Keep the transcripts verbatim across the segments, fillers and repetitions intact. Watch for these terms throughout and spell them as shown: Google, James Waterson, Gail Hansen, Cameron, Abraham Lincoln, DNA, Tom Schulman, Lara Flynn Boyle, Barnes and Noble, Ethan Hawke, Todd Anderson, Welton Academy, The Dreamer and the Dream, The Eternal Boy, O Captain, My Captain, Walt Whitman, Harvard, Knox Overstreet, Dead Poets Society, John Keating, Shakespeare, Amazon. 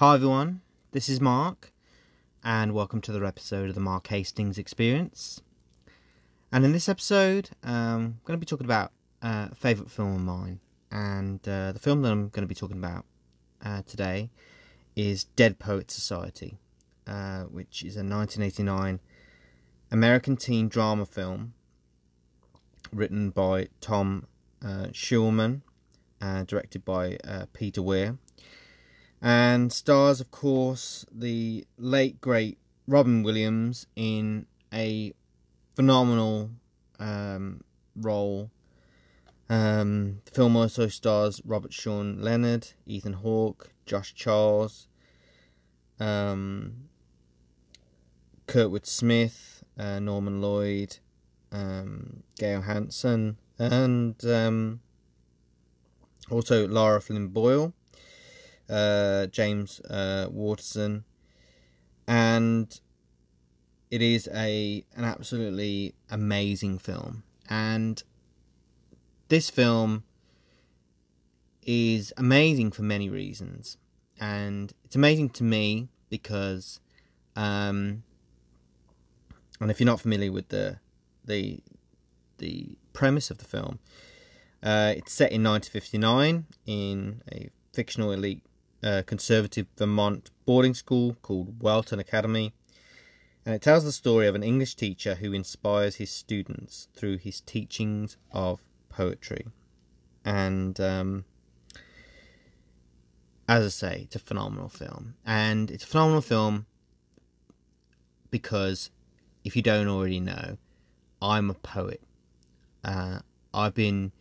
Hi everyone, this is Mark, and welcome to another episode of the Mark Hastings Experience. And in this episode, um, I'm going to be talking about uh, a favourite film of mine, and uh, the film that I'm going to be talking about uh, today is Dead Poets Society, uh, which is a nineteen eighty-nine American teen drama film written by Tom uh, Schulman, uh, directed by uh, Peter Weir, and stars, of course, the late, great Robin Williams in a phenomenal um, role. Um, the film also stars Robert Sean Leonard, Ethan Hawke, Josh Charles, um, Kirkwood Smith, uh, Norman Lloyd, um, Gail Hansen, and um, also Lara Flynn Boyle, uh, James uh, Waterson, and it is a an absolutely amazing film. And this film is amazing for many reasons, and it's amazing to me because, um, and if you're not familiar with the the the premise of the film, uh, it's set in nineteen fifty-nine in a fictional elite uh, conservative Vermont boarding school called Welton Academy. And it tells the story of an English teacher who inspires his students through his teachings of poetry. And um, as I say, it's a phenomenal film. And it's a phenomenal film because, if you don't already know, I'm a poet. Uh, I've been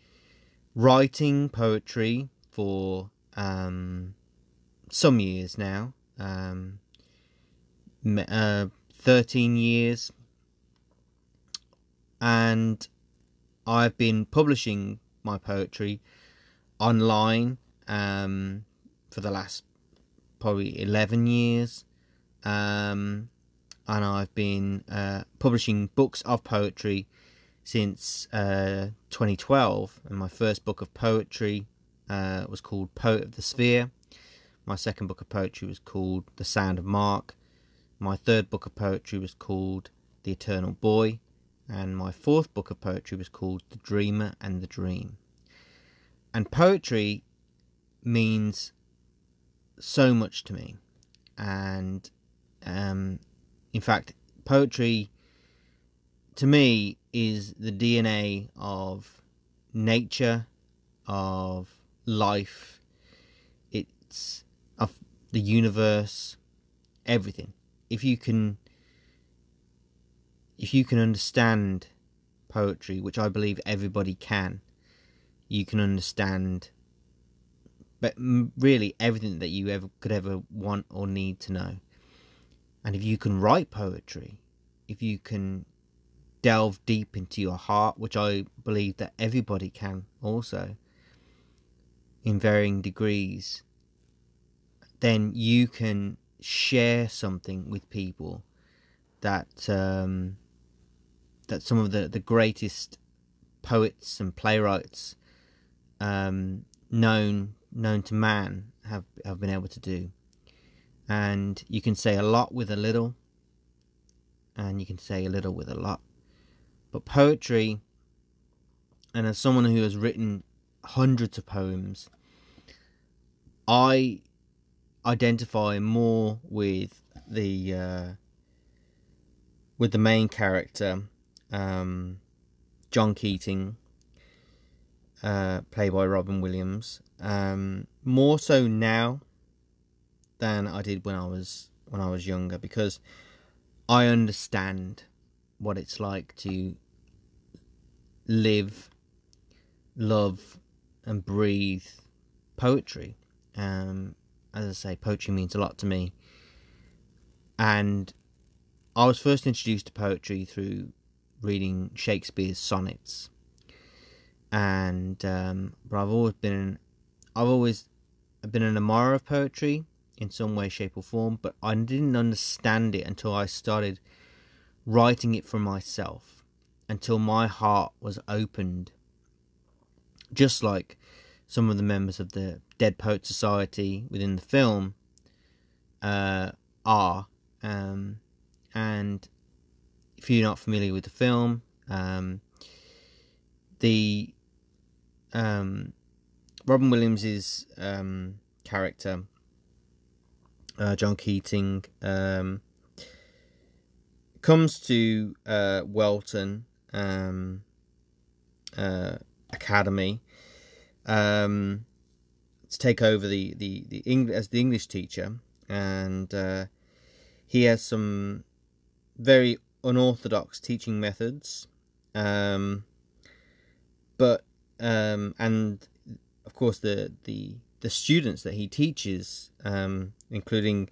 writing poetry for um, some years now. Um, uh, thirteen years, and I've been publishing my poetry online um, for the last probably eleven years, um, and I've been uh, publishing books of poetry since uh, twenty twelve, and my first book of poetry uh, was called Poet of the Sphere. My second book of poetry was called The Sound of Mark. My third book of poetry was called The Eternal Boy, and my fourth book of poetry was called The Dreamer and the Dream. And poetry means so much to me, and um, in fact, poetry to me is the D N A of nature, of life, it's of the universe, everything. If you can, if you can understand poetry, which I believe everybody can, you can understand, but really everything that you ever could ever want or need to know. And if you can write poetry, if you can delve deep into your heart, which I believe that everybody can also, in varying degrees, then you can share something with people that um, that some of the, the greatest poets and playwrights um, known known to man have have been able to do. And you can say a lot with a little, and you can say a little with a lot. But poetry, and as someone who has written hundreds of poems, I identify more with the uh, with the main character, um, John Keating, uh, played by Robin Williams, um, more so now than I did when I was when I was younger, because I understand what it's like to live, love, and breathe poetry. Um, As I say, poetry means a lot to me. And I was first introduced to poetry through reading Shakespeare's sonnets. And um, but I've always been an, I've always been an admirer of poetry in some way, shape, or form. But I didn't understand it until I started writing it for myself. Until my heart was opened, just like some of the members of the Dead Poets Society within the film, uh, are. Um, and if you're not familiar with the film, um, the um, Robin Williams's um, character, uh, John Keating, um, comes to uh, Welton um, uh, Academy um, to take over the the the English as the English teacher, and uh, he has some very unorthodox teaching methods, um, but um, and of course the the the students that he teaches, um, including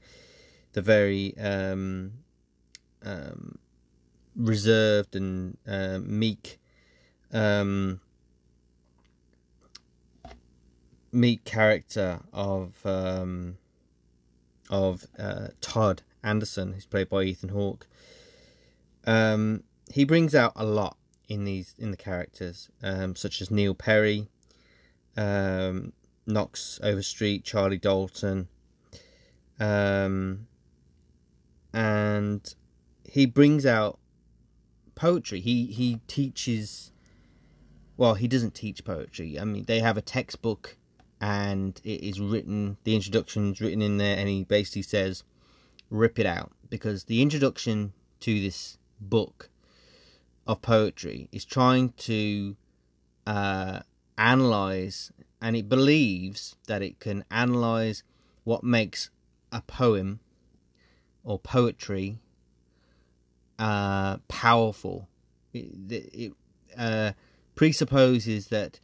the very um, um, reserved and uh, meek. Um, meek character of um, of uh, Todd Anderson, who's played by Ethan Hawke. Um, he brings out a lot in these in the characters, um, such as Neil Perry, um, Knox Overstreet, Charlie Dalton, um, and he brings out poetry. He he teaches. Well, he doesn't teach poetry. I mean, they have a textbook. And it is written, the introduction's written in there, and he basically says, rip it out. Because the introduction to this book of poetry is trying to uh, analyse, and it believes that it can analyse what makes a poem or poetry uh, powerful. It, it uh, presupposes that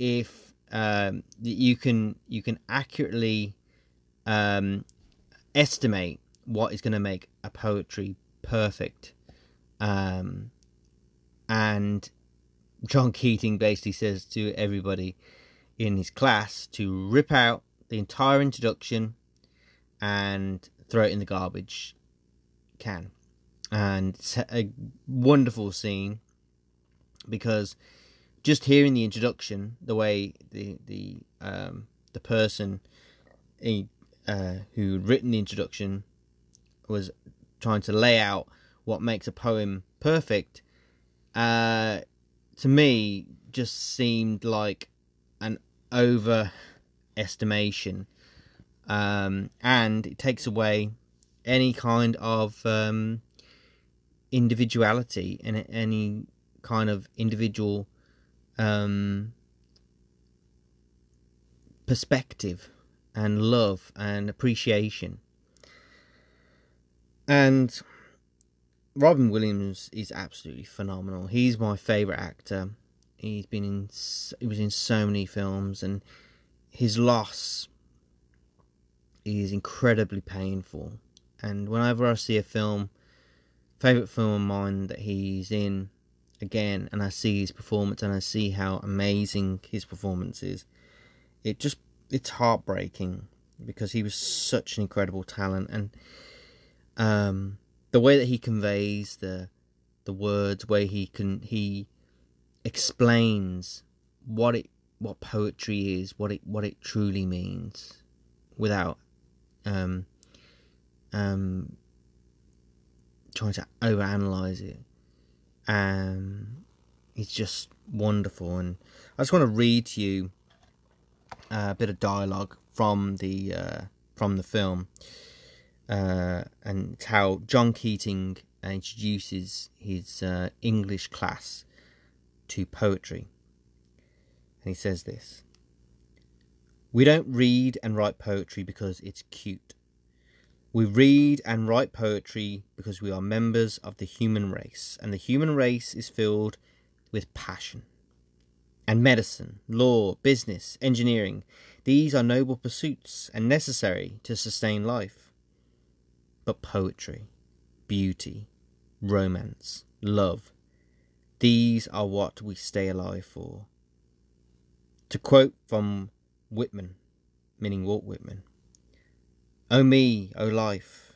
if Um, you can you can accurately um, estimate what is going to make a poetry perfect, um, and John Keating basically says to everybody in his class to rip out the entire introduction and throw it in the garbage can. And it's a wonderful scene, because just hearing the introduction, the way the the um, the person he, uh, who had written the introduction was trying to lay out what makes a poem perfect, uh, to me just seemed like an overestimation, um, and it takes away any kind of um, individuality and any kind of individual Um, perspective and love and appreciation. And Robin Williams is absolutely phenomenal. He's my favourite actor. He's been in, he was in so many films, and his loss is incredibly painful. And whenever I see a film, favourite film of mine that he's in again, and I see his performance, and I see how amazing his performance is, it just, it's heartbreaking, because he was such an incredible talent, and um, the way that he conveys the the words, way he can he explains what it what poetry is, what it what it truly means, without um, um, trying to overanalyze it. Um, it's just wonderful, and I just want to read to you a bit of dialogue from the uh, from the film, uh, and it's how John Keating introduces his uh, English class to poetry, and he says this: "We don't read and write poetry because it's cute. We read and write poetry because we are members of the human race, and the human race is filled with passion. And medicine, law, business, engineering, these are noble pursuits and necessary to sustain life. But poetry, beauty, romance, love, these are what we stay alive for." To quote from Whitman, meaning Walt Whitman: "O me, O life,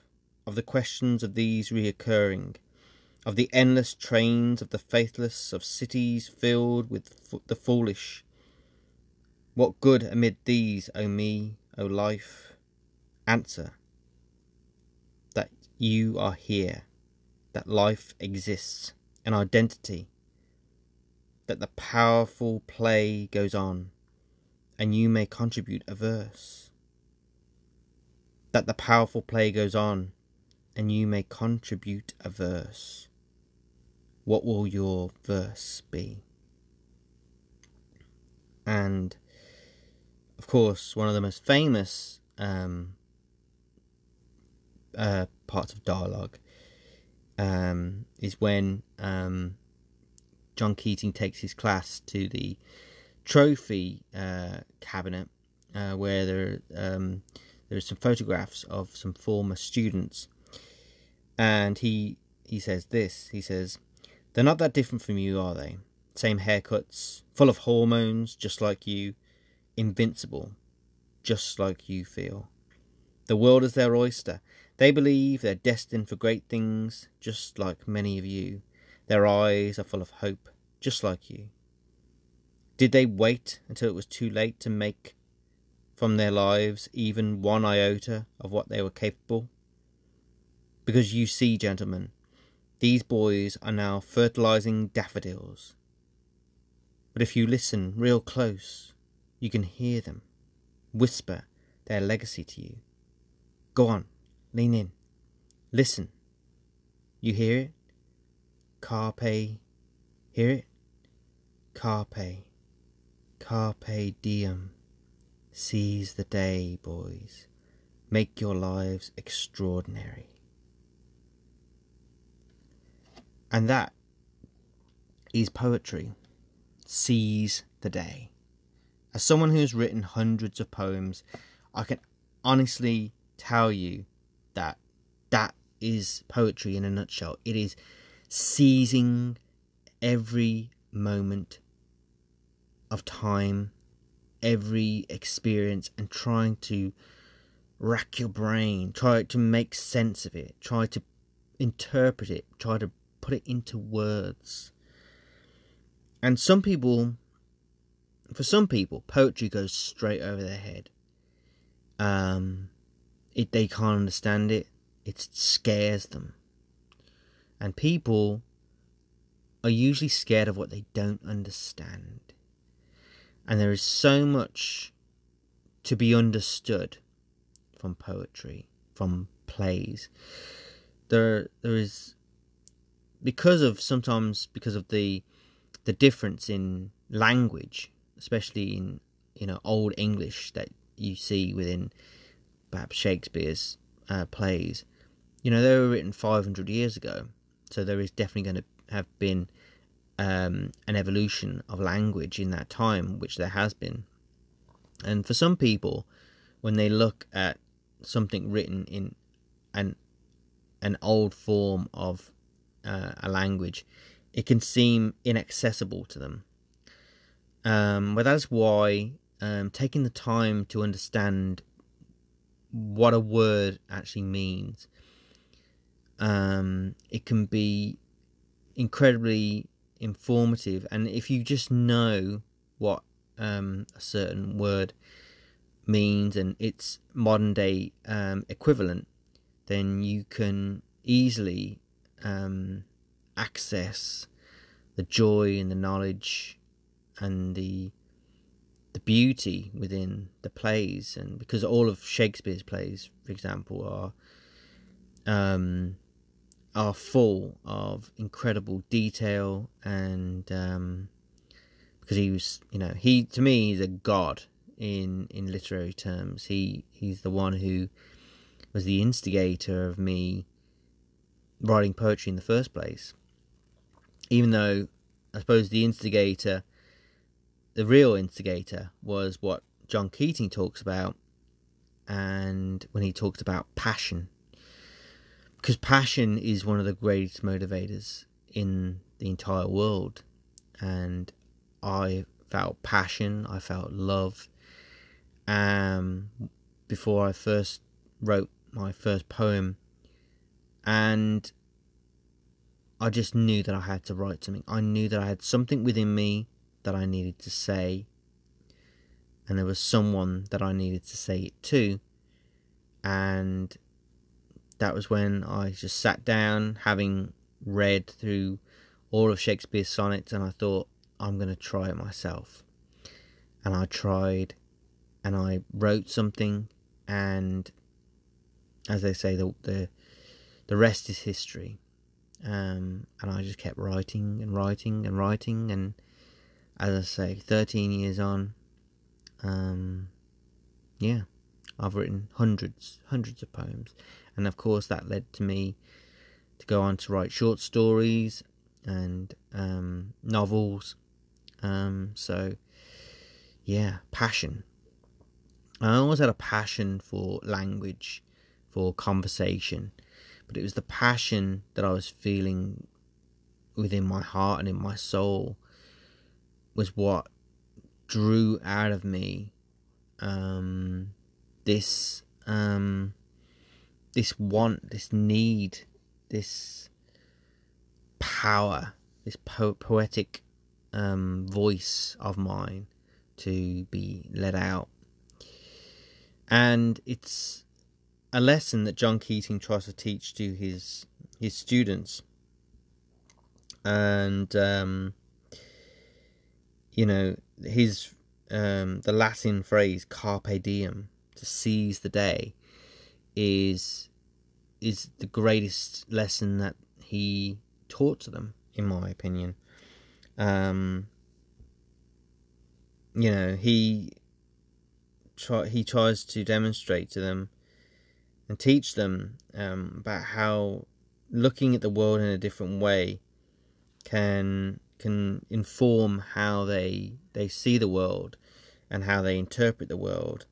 of the questions of these reoccurring, of the endless trains of the faithless, of cities filled with f- the foolish, what good amid these, O me, O life? Answer, you are here, that life exists, an identity, that the powerful play goes on, and you may contribute a verse. That the powerful play goes on, and you may contribute a verse. What will your verse be? And, of course, one of the most famous um, uh, parts of dialogue um, is when um, John Keating takes his class to the trophy uh, cabinet, uh, where there um, there are some photographs of some former students. And he he says this, he says, "They're not that different from you, are they? Same haircuts, full of hormones, just like you, invincible, just like you feel. The world is their oyster. They believe they're destined for great things, just like many of you. Their eyes are full of hope, just like you. Did they wait until it was too late to make from their lives even one iota of what they were capable? Because you see, gentlemen, these boys are now fertilizing daffodils. But if you listen real close, you can hear them whisper their legacy to you. Go on, lean in, listen. You hear it? Carpe, hear it? Carpe, carpe diem. Seize the day, boys. Make your lives extraordinary." And that is poetry. Seize the day. As someone who has written hundreds of poems, I can honestly tell you that that is poetry in a nutshell. It is seizing every moment of time, every experience, and trying to rack your brain, try to make sense of it, try to interpret it, try to put it into words. And some people, for some people, poetry goes straight over their head. Um, it, they can't understand it. It scares them. And people are usually scared of what they don't understand. And there is so much to be understood from poetry, from plays. There, there is... Because of sometimes because of the the difference in language, especially in you know old English that you see within perhaps Shakespeare's uh, plays, you know they were written five hundred years ago, so there is definitely going to have been um, an evolution of language in that time, which there has been. And for some people, when they look at something written in an an old form of Uh, a language, it can seem inaccessible to them. Um, but that's why um, taking the time to understand what a word actually means, um, it can be incredibly informative. And if you just know what um, a certain word means and its modern day um, equivalent, then you can easily Um, access the joy and the knowledge and the the beauty within the plays. And because all of Shakespeare's plays, for example, are um, are full of incredible detail, and um, because he was, you know, he to me he's a god in in literary terms. He he's the one who was the instigator of me writing poetry in the first place, even though I suppose the instigator, the real instigator, was what John Keating talks about, and when he talks about passion, because passion is one of the greatest motivators in the entire world. And I felt passion, I felt love, um, before I first wrote my first poem. And I just knew that I had to write something. I knew that I had something within me that I needed to say. And there was someone that I needed to say it to. And that was when I just sat down, having read through all of Shakespeare's sonnets, and I thought, I'm going to try it myself. And I tried, and I wrote something, and as they say, the the, the rest is history. Um, and I just kept writing and writing and writing, and as I say, thirteen years on, um, yeah, I've written hundreds, hundreds of poems. And of course that led to me to go on to write short stories and um, novels. Um, so, yeah, passion. I always had a passion for language, for conversation, but it was the passion that I was feeling within my heart and in my soul was what drew out of me um, this um, this want, this need, this power, this po- poetic um, voice of mine to be let out. And it's a lesson that John Keating tries to teach to his his students. And um, you know, his um, the Latin phrase "carpe diem," to seize the day, is is the greatest lesson that he taught to them, in my opinion. Um, you know, he try he tries to demonstrate to them and teach them um, about how looking at the world in a different way can can inform how they they see the world and how they interpret the world.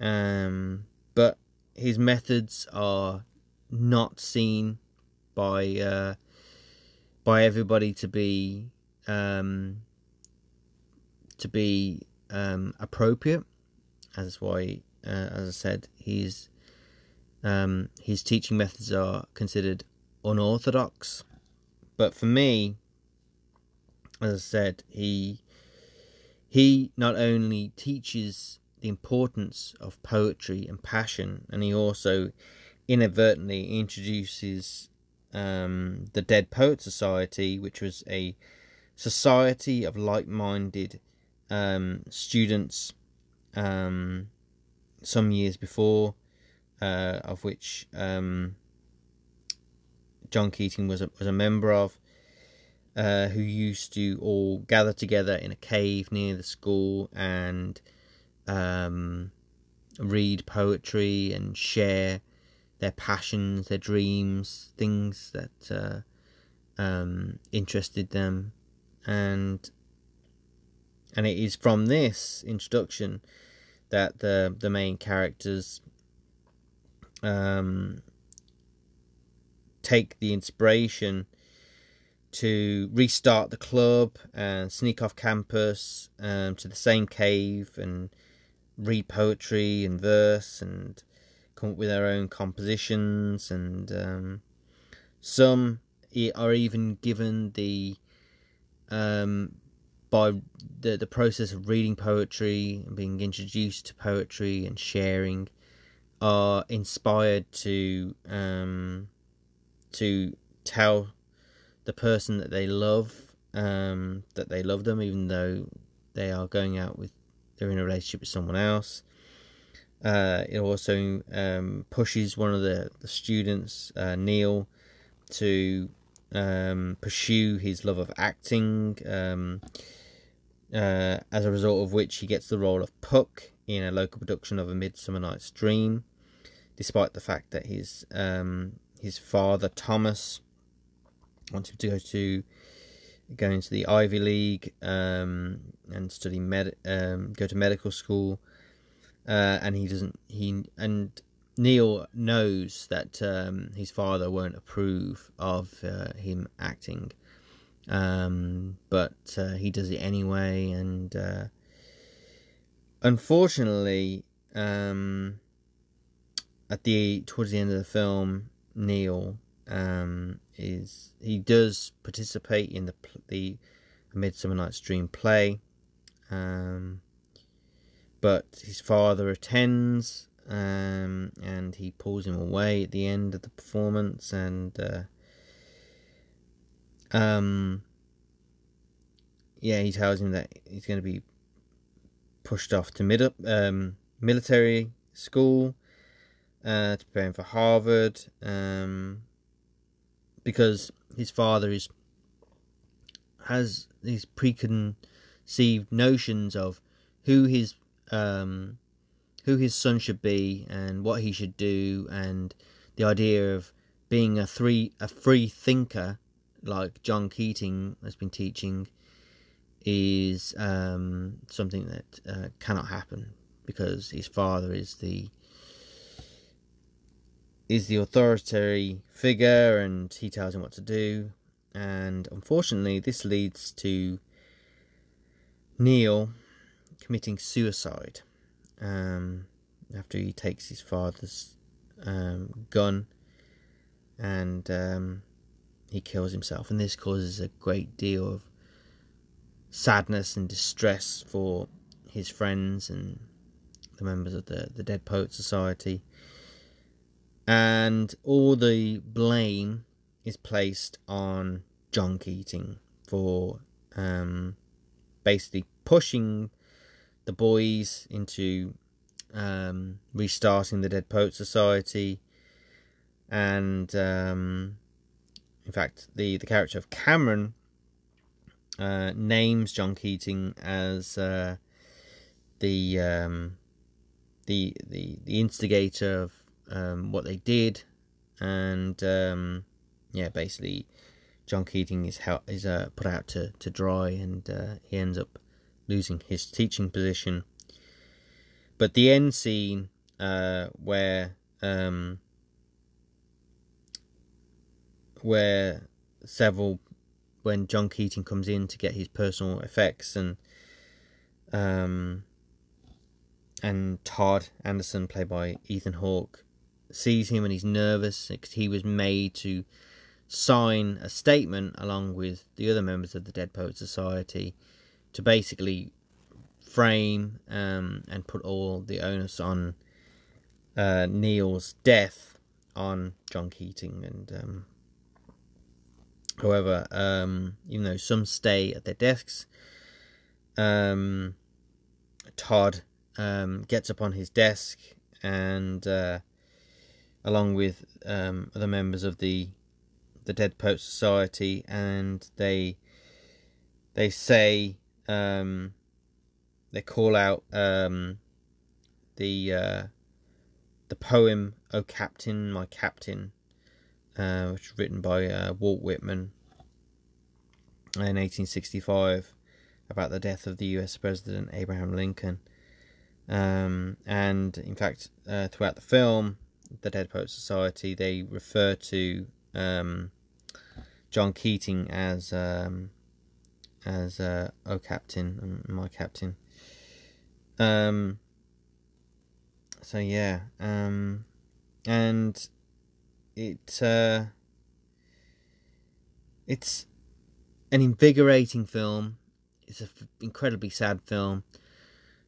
Um, but his methods are not seen by uh, by everybody to be um, to be um, appropriate. That's why, uh, as I said, he's Um, his teaching methods are considered unorthodox. But for me, as I said, he he not only teaches the importance of poetry and passion, and he also inadvertently introduces um, the Dead Poets Society, which was a society of like-minded um, students um, some years before, Uh, of which um, John Keating was a, was a member of, uh, who used to all gather together in a cave near the school and um, read poetry and share their passions, their dreams, things that uh, um, interested them. And and it is from this introduction that the the main characters Um, take the inspiration to restart the club and sneak off campus um, to the same cave and read poetry and verse and come up with their own compositions. And um, some are even given the um, by the, the process of reading poetry and being introduced to poetry and sharing, are inspired to um, to tell the person that they love um, that they love them, even though they are going out with they're in a relationship with someone else. Uh, it also um, pushes one of the, the students, uh, Neil, to um, pursue his love of acting. Um, uh, as a result of which, he gets the role of Puck in a local production of A Midsummer Night's Dream, despite the fact that his um, his father Thomas wanted to go to go into the Ivy League um, and study med um, go to medical school, uh, and he doesn't he and Neil knows that um, his father won't approve of uh, him acting, um, but uh, he does it anyway. And Uh, Unfortunately, um, at the towards the end of the film, Neil um, is he does participate in the the A Midsummer Night's Dream play, um, but his father attends um, and he pulls him away at the end of the performance, and uh, um, yeah, he tells him that he's going to be pushed off to mid um, military school uh, to prepare him for Harvard, um, because his father is has these preconceived notions of who his um, who his son should be and what he should do, and the idea of being a three a free thinker like John Keating has been teaching is um, something that uh, cannot happen, because his father is the is the authoritarian figure and he tells him what to do. And unfortunately this leads to Neil committing suicide um, after he takes his father's um, gun, and um, he kills himself, and this causes a great deal of sadness and distress for his friends and the members of the, the Dead Poets Society, and all the blame is placed on John Keating for um, basically pushing the boys into um, restarting the Dead Poets Society. And um, in fact the, the character of Cameron uh, names John Keating as uh, the, um, the the the instigator of um, what they did, and um, yeah, basically John Keating is help, is uh, put out to, to dry, and uh, he ends up losing his teaching position. But the end scene uh, where um, where several when John Keating comes in to get his personal effects, and um, and Todd Anderson, played by Ethan Hawke, sees him and he's nervous because he was made to sign a statement along with the other members of the Dead Poets Society to basically frame um, and put all the onus on uh, Neil's death on John Keating. And um, however, um, even though some stay at their desks, um, Todd um, gets up on his desk, and uh, along with um, other members of the the Dead Poets Society, and they they say um, they call out um, the uh, the poem "O Captain, My Captain," uh, which was written by uh, Walt Whitman in eighteen sixty-five about the death of the U S President Abraham Lincoln. Um, and in fact, uh, throughout the film, the Dead Poets Society, they refer to um, John Keating as um, as uh, O Captain and My Captain. Um, so yeah, um, and it uh, it's an invigorating film. It's an f- incredibly sad film,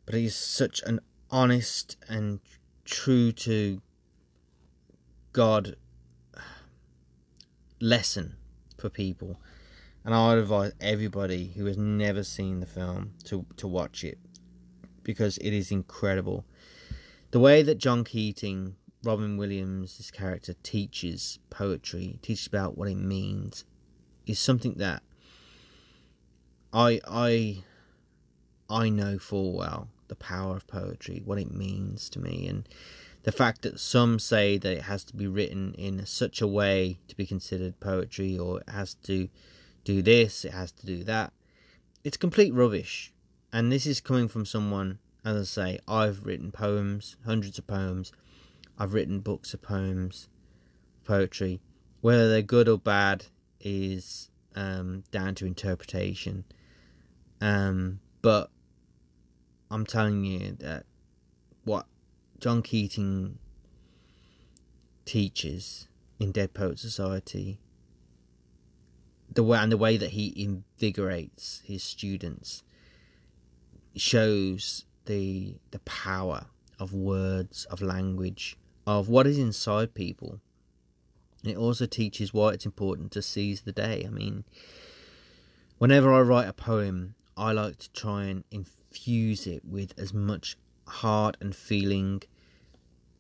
but it is such an honest and true to God lesson for people, and I would advise everybody who has never seen the film to, to watch it, because it is incredible. The way that John Keating, Robin Williams, this character, teaches poetry, teaches about what it means, is something that I I I know full well, the power of poetry, what it means to me, and the fact that some say that it has to be written in such a way to be considered poetry, or it has to do this, it has to do that. It's complete rubbish. And this is coming from someone, as I say, I've written poems, hundreds of poems. I've written books of poems, poetry. Whether they're good or bad is um, down to interpretation. Um, but I'm telling you that what John Keating teaches in Dead Poets Society, the way and the way that he invigorates his students, shows the the power of words, of language, of what is inside people. And it also teaches why it's important to seize the day. I mean, whenever I write a poem, I like to try and infuse it with as much heart and feeling.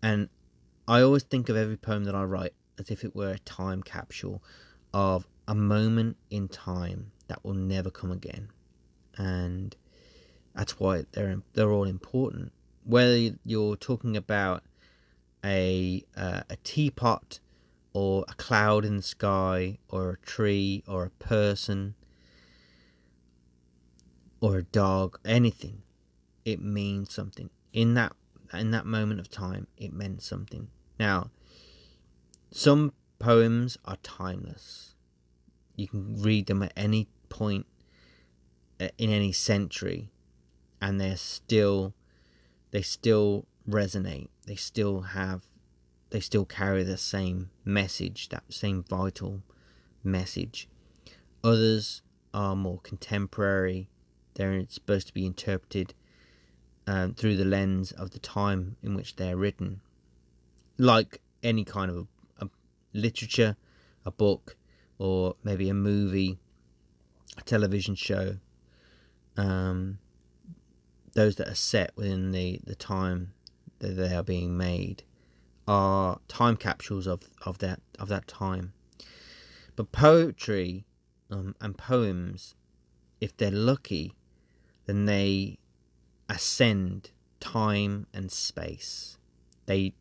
And I always think of every poem that I write as if it were a time capsule of a moment in time that will never come again. And that's why they're they're all important. Whether you're talking about a uh, a teapot or a cloud in the sky or a tree or a person or a dog, anything, it means something. In that in that moment of time, it meant something. Now, some poems are timeless. You can read them at any point in any century, and they're still, they still resonate. They still have, they still carry the same message, that same vital message. Others are more contemporary. They're supposed to be interpreted um, through the lens of the time in which they're written. Like any kind of a, a literature, a book, or maybe a movie, a television show. Um, those that are set within the, the time that they are being made are time capsules of, of that of that time. But poetry um, and poems, if they're lucky, then they ascend time and space. They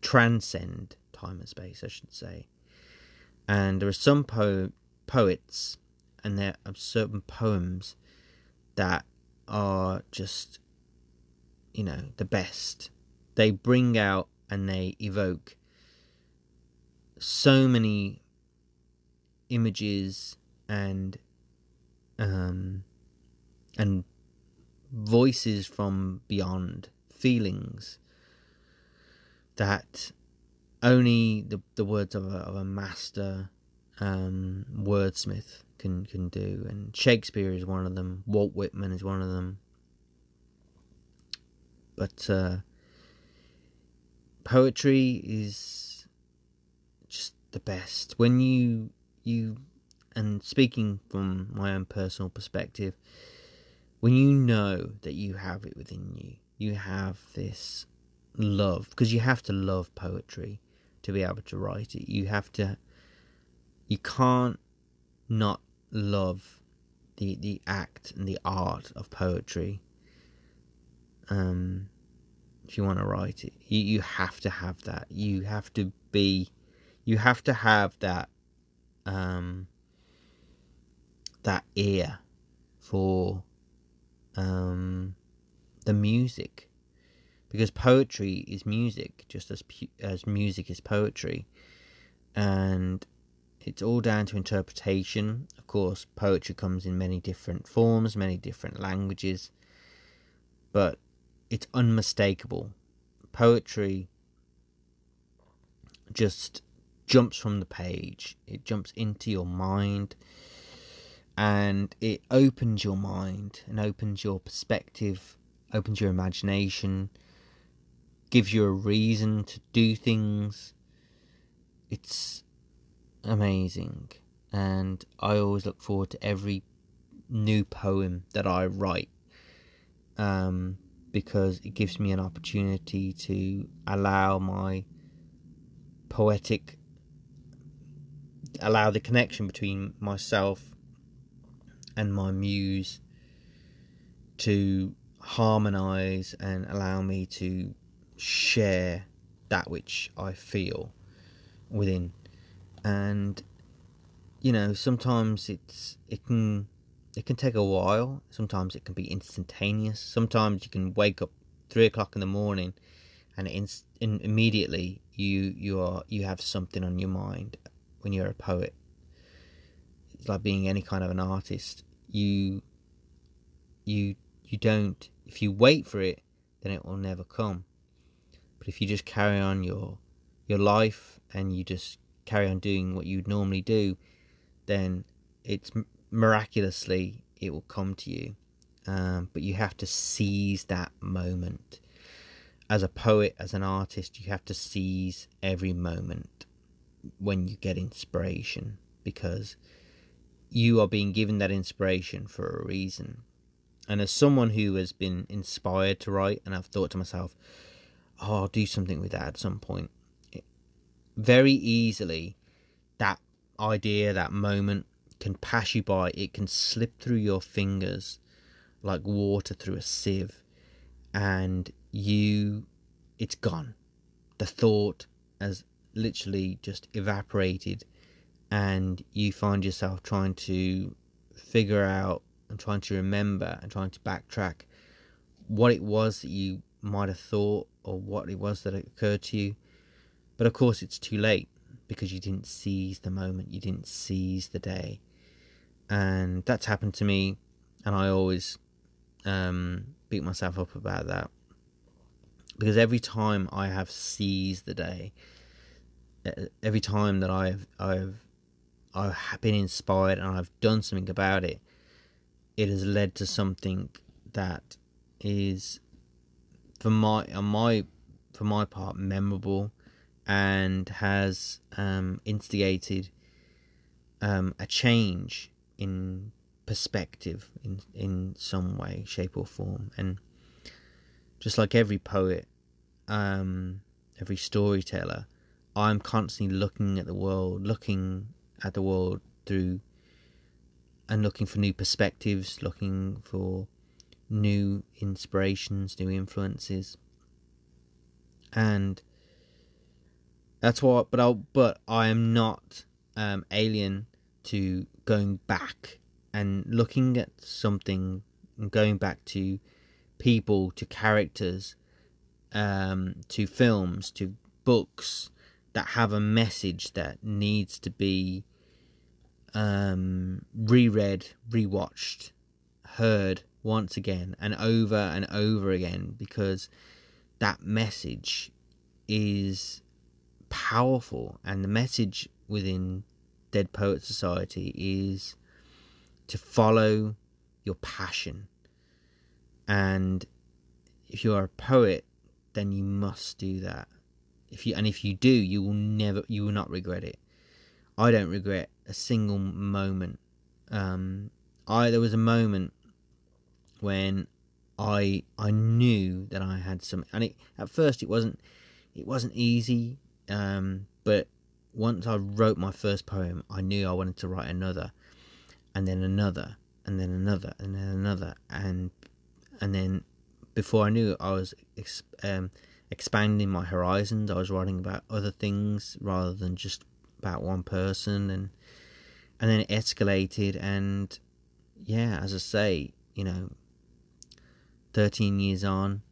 transcend time and space, I should say. And there are some po- poets and there are certain poems that are just, you know, the best. They bring out and they evoke so many images and um, and voices from beyond, feelings that only the the words of a, of a master um, wordsmith can can do. And Shakespeare is one of them. Walt Whitman is one of them. But uh, poetry is just the best. When you you and speaking from my own personal perspective, when you know that you have it within you, you have this love, because you have to love poetry to be able to write it. You have to, you can't not love the the act and the art of poetry. Um, if you want to write it, you, you have to have that. You have to be, you have to have that, um, that ear for um, the music, because poetry is music, just as pu- as music is poetry, and it's all down to interpretation. Of course, poetry comes in many different forms, many different languages, but it's unmistakable. Poetry just jumps from the page. It jumps into your mind, and it opens your mind and opens your perspective, opens your imagination, gives you a reason to do things. It's amazing, and I always look forward to every new poem that I write, um, because it gives me an opportunity to allow my poetic, allow the connection between myself and my muse to harmonize and allow me to share that which I feel within. And you know, sometimes it's it can it can take a while. Sometimes it can be instantaneous. Sometimes you can wake up three o'clock in the morning, and in, in, immediately you you are you have something on your mind. When you're a poet, it's like being any kind of an artist. You you you don't. If you wait for it, then it will never come. But if you just carry on your your life and you just carry on doing what you'd normally do, then it's miraculously it will come to you. Um, but you have to seize that moment. as a poet, as an artist, you have to seize every moment when you get inspiration, because you are being given that inspiration for a reason. And as someone who has been inspired to write, and I've thought to myself, oh, I'll do something with that at some point, it, very easily that idea, that moment can pass you by. It can slip through your fingers like water through a sieve, and you, it's gone. The thought has literally just evaporated, and you find yourself trying to figure out and trying to remember and trying to backtrack what it was that you might have thought or what it was that occurred to you. But of course it's too late, because you didn't seize the moment, you didn't seize the day. And that's happened to me, and I always um, beat myself up about that, because every time I have seized the day, every time that I've I've I've been inspired and I've done something about it, it has led to something that is, for my on my for my part, memorable, and has um, instigated um, a change in perspective in in some way, shape, or form. And just like every poet, um, every storyteller, I'm constantly looking at the world, looking at the world through, and looking for new perspectives, looking for new inspirations, new influences. And that's what, but I but I am not um, alien to going back and looking at something and going back to people, to characters, um, to films, to books that have a message that needs to be um, reread, rewatched, heard once again and over and over again, because that message is powerful. And the message within Dead Poets Society is to follow your passion. And if you are a poet, then you must do that. If you and if you do, you will never, you will not regret it. I don't regret a single moment. Um, I there was a moment when I I knew that I had some, and it, at first it wasn't it wasn't easy. Um, but once I wrote my first poem, I knew I wanted to write another, and then another, and then another, and then another, and and then before I knew it, I was um. expanding my horizons. I was writing about other things rather than just about one person, and and then it escalated. And yeah, as I say, you know, thirteen years on,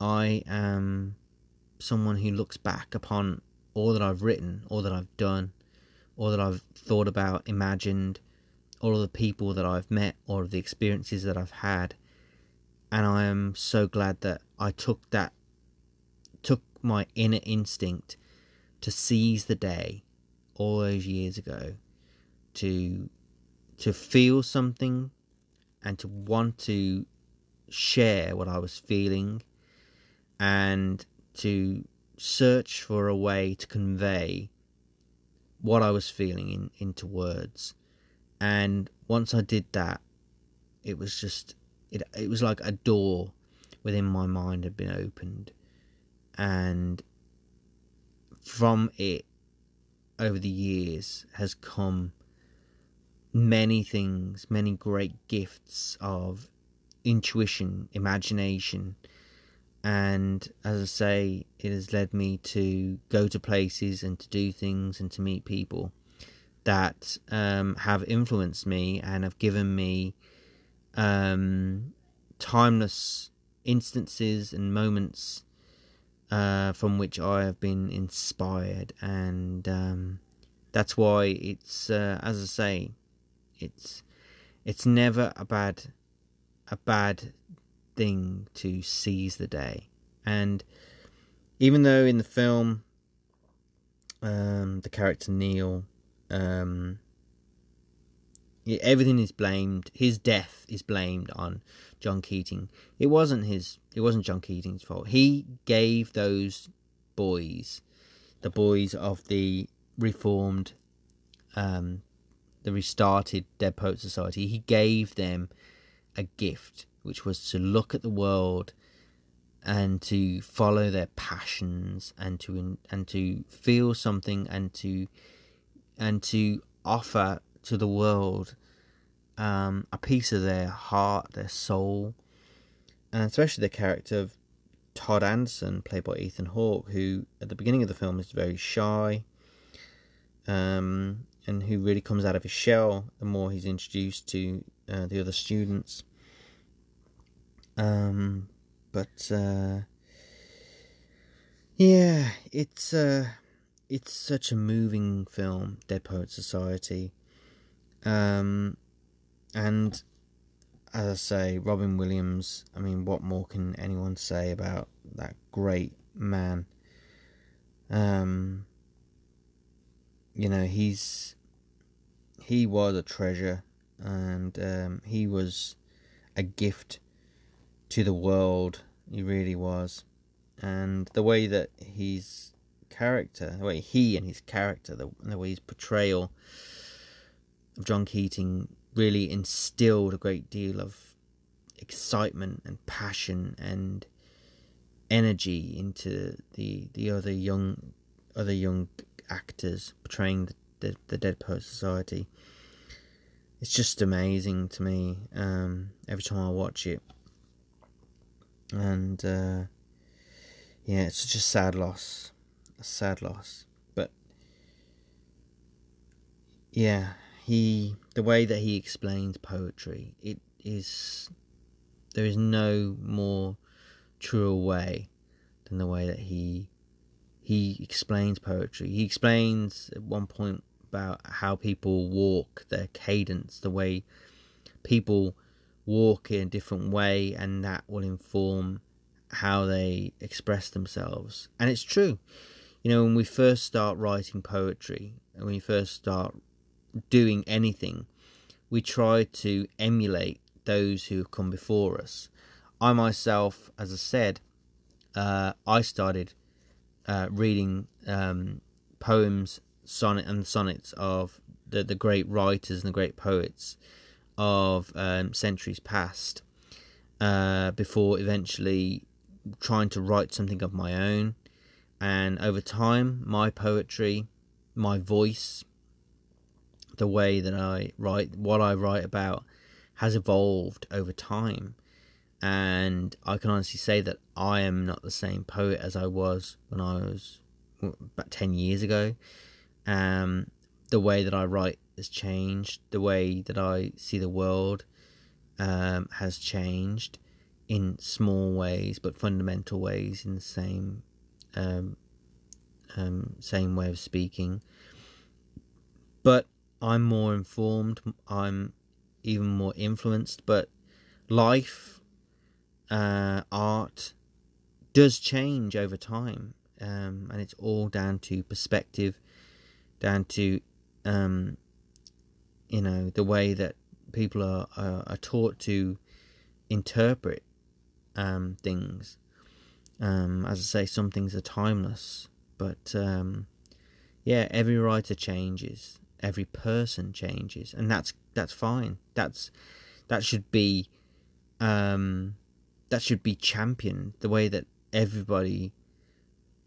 I am someone who looks back upon all that I've written, all that I've done, all that I've thought about, imagined, all of the people that I've met, all of the experiences that I've had, and I am so glad that I took that took my inner instinct to seize the day all those years ago, to to feel something and to want to share what I was feeling, and to search for a way to convey what I was feeling in, into words. And once I did that, it was just it it was like a door within my mind had been opened. And from it, over the years, has come many things, many great gifts of intuition, imagination. And as I say, it has led me to go to places and to do things and to meet people that um, have influenced me and have given me um, timeless instances and moments Uh, from which I have been inspired. And um, that's why it's, uh, as I say, it's it's never a bad a bad thing to seize the day. And even though in the film, um, the character Neil, um, everything is blamed, his death is blamed on John Keating. It wasn't his, it wasn't John Keating's fault. He gave those boys, the boys of the reformed, um, the restarted Dead Poets Society, he gave them a gift, which was to look at the world and to follow their passions and to and to feel something and to and to offer to the world um, a piece of their heart, their soul, and especially the character of Todd Anderson, played by Ethan Hawke, who at the beginning of the film is very shy, um, and who really comes out of his shell the more he's introduced to uh, the other students. Um, but uh, yeah, it's uh, it's such a moving film, Dead Poets Society. Um, and as I say, Robin Williams, I mean, what more can anyone say about that great man? Um, you know, he's he was a treasure, and um, he was a gift to the world. He really was. And the way that his character, the way he and his character, the, the way his portrayal of John Keating really instilled a great deal of excitement and passion and energy into the the other young other young actors portraying the, the, the Dead Poets Society. It's just amazing to me um, every time I watch it. And uh, yeah, it's such a sad loss, a sad loss. But yeah, he the way that he explains poetry, it is there is no more truer way than the way that he he explains poetry. He explains at one point about how people walk, their cadence, the way people walk in a different way, and that will inform how they express themselves. And it's true. You know, when we first start writing poetry, and when you first start doing anything, we try to emulate those who have come before us. I myself, as I said, uh, I started uh, reading um, poems, sonnet and sonnets of the, the great writers and the great poets of um, centuries past, uh, before eventually trying to write something of my own. And over time, my poetry, my voice, the way that I write, what I write about, has evolved over time. And I can honestly say that I am not the same poet as I was when I was about ten years ago. Um, the way that I write has changed, the way that I see the world um, has changed in small ways, but fundamental ways, in the same um, um, same way of speaking. But I'm more informed, I'm even more influenced, but life, uh, art does change over time, um, and it's all down to perspective, down to um, you know, the way that people are, are, are taught to interpret um, things. Um, as I say, some things are timeless. But, um, yeah, every writer changes. Every person changes. And that's that's fine. That's That should be um, that should be championed. The way that everybody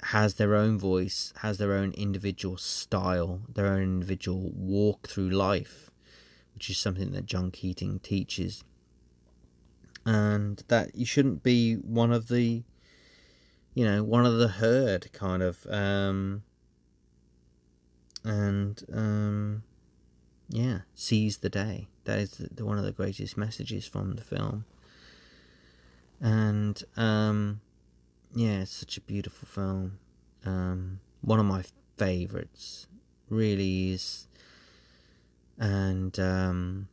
has their own voice, has their own individual style, their own individual walk through life, which is something that John Keating teaches, and that you shouldn't be one of the, you know, one of the herd, kind of, um, and, um, yeah, seize the day. That is the, the, one of the greatest messages from the film, and, um, yeah, it's such a beautiful film, um, one of my favourites, really is. And um,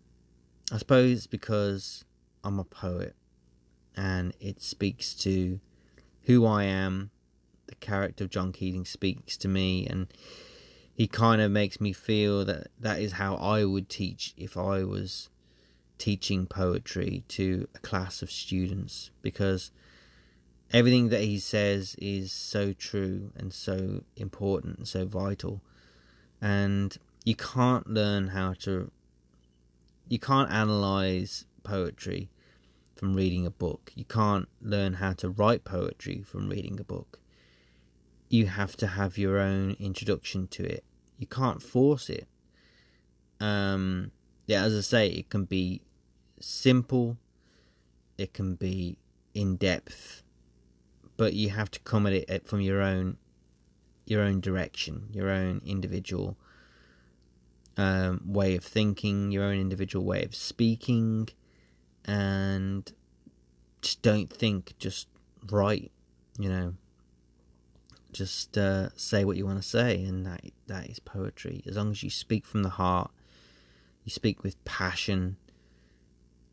I suppose it's because I'm a poet, and it speaks to who I am. The character of John Keating speaks to me, and he kind of makes me feel that that is how I would teach if I was teaching poetry to a class of students, because everything that he says is so true and so important and so vital. And you can't learn how to, you can't analyze poetry from reading a book. You can't learn how to write poetry from reading a book. You have to have your own introduction to it. You can't force it. Um, yeah, as I say, it can be simple, it can be in depth, but you have to come at it from your own, your own direction, your own individual um, way of thinking, your own individual way of speaking, and just don't think, just write, you know, just uh, say what you want to say, and that that is poetry. As long as you speak from the heart, you speak with passion,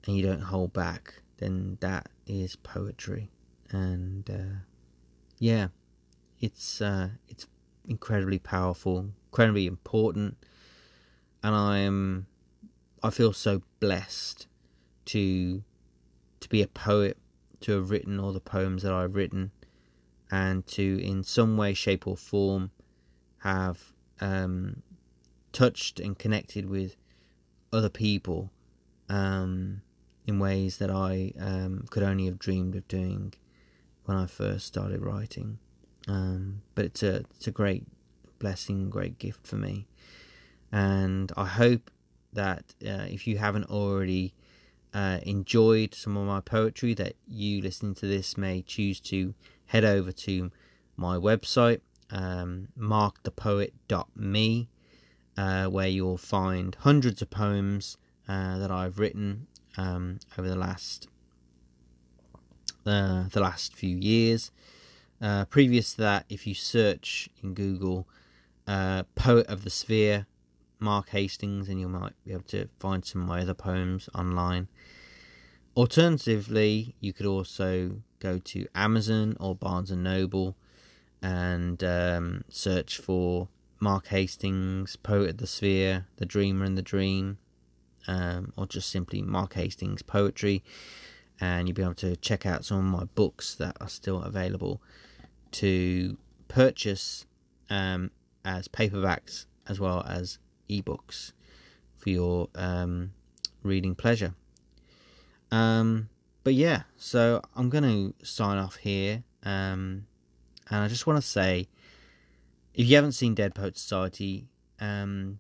and you don't hold back, then that is poetry. And uh, yeah, it's uh, it's incredibly powerful, incredibly important, and I'm I feel so blessed to to be a poet, to have written all the poems that I've written, and to in some way, shape or form have um, touched and connected with other people um, in ways that I um, could only have dreamed of doing when I first started writing. Um, but it's a, it's a great blessing, great gift for me. And I hope that uh, if you haven't already uh, enjoyed some of my poetry, that you listening to this may choose to head over to my website, um, mark the poet dot me. Uh, where you'll find hundreds of poems uh, that I've written um, over the last uh, the last few years. Uh, previous to that, if you search in Google uh, Poet of the Sphere, Mark Hastings, and you might be able to find some of my other poems online. Alternatively, you could also go to Amazon or Barnes and Noble and um, search for Mark Hastings, Poet of the Sphere, The Dreamer and the Dream, um, or just simply Mark Hastings Poetry, and you'll be able to check out some of my books that are still available to purchase um, as paperbacks as well as ebooks for your um, reading pleasure. Um, but yeah, so I'm going to sign off here, um, and I just want to say, if you haven't seen Dead Poets Society, um,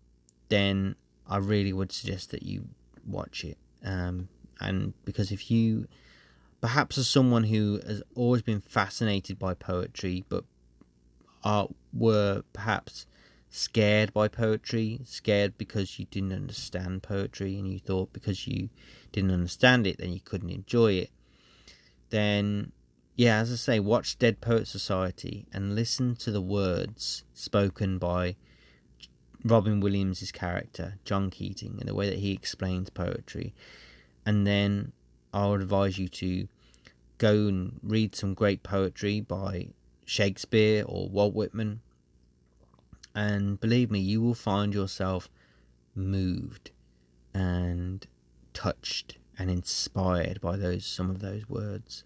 then I really would suggest that you watch it. Um, and because if you, perhaps as someone who has always been fascinated by poetry, but are, were perhaps scared by poetry, scared because you didn't understand poetry, and you thought because you didn't understand it, then you couldn't enjoy it, then yeah, as I say, watch Dead Poets Society and listen to the words spoken by Robin Williams' character, John Keating, and the way that he explains poetry. And then I would advise you to go and read some great poetry by Shakespeare or Walt Whitman. And believe me, you will find yourself moved and touched and inspired by those some of those words.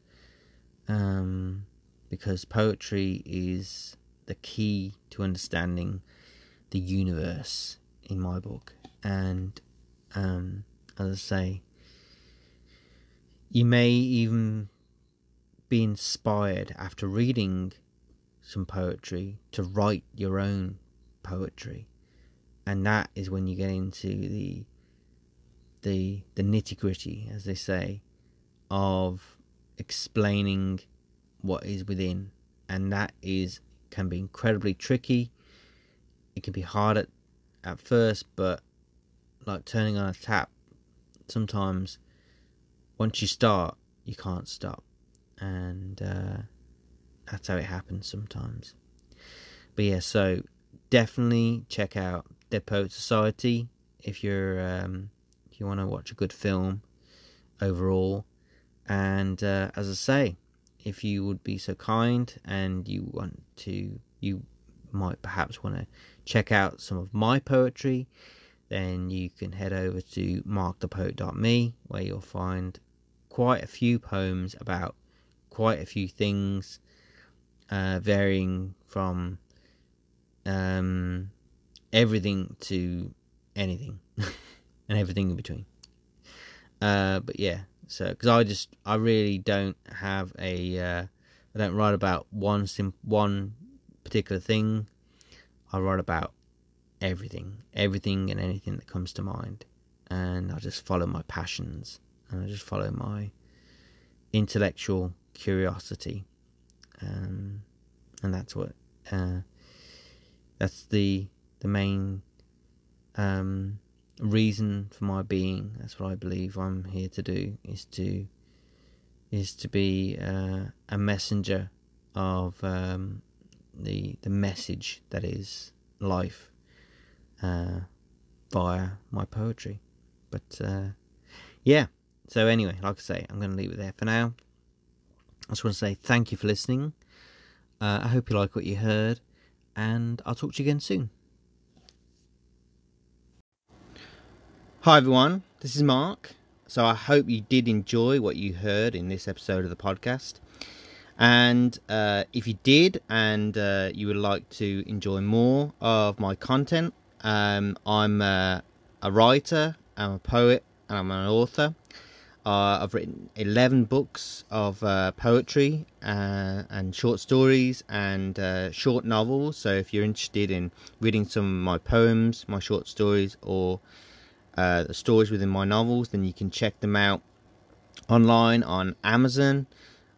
Um, because poetry is the key to understanding the universe in my book. And um, as I say, you may even be inspired after reading some poetry to write your own poetry. And that is when you get into the the, the nitty-gritty, as they say, of explaining what is within, and that is can be incredibly tricky. It can be hard at, at first, but like turning on a tap, sometimes once you start you can't stop, and uh, that's how it happens sometimes. But yeah, so definitely check out Dead Poets Society if you're um, if you want to watch a good film overall. And uh, as I say, if you would be so kind and you want to, you might perhaps want to check out some of my poetry, then you can head over to mark the poet dot me, where you'll find quite a few poems about quite a few things, uh, varying from um, everything to anything and everything in between. Uh, but yeah, so because I just I really don't have a uh, I don't write about one sim- one particular thing. I write about everything, everything and anything that comes to mind, and I just follow my passions and I just follow my intellectual curiosity, um, and that's what uh, that's the the main um, reason for my being. That's what I believe I'm here to do, is to is to be uh, a messenger of um, the the message that is life uh, via my poetry. But uh, yeah, so anyway, like I say, I'm going to leave it there for now. I just want to say thank you for listening. Uh, I hope you like what you heard, and I'll talk to you again soon. Hi everyone, this is Mark. So I hope you did enjoy what you heard in this episode of the podcast. And uh, if you did, and uh, you would like to enjoy more of my content, um, I'm uh, a writer, I'm a poet, and I'm an author. Uh, I've written eleven books of uh, poetry uh, and short stories and uh, short novels. So if you're interested in reading some of my poems, my short stories, or uh, the stories within my novels, then you can check them out online on Amazon,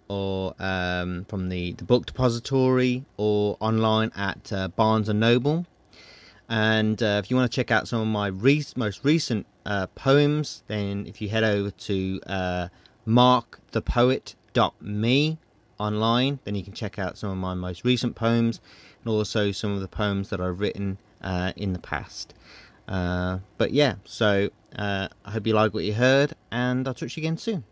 or um, from the, the Book Depository, or online at uh, Barnes and Noble. And uh, if you want to check out some of my re- most recent uh, poems, then if you head over to uh, mark the poet dot me online, then you can check out some of my most recent poems, and also some of the poems that I've written uh, in the past. Uh, but yeah, so uh, I hope you like what you heard, and I'll talk to you again soon.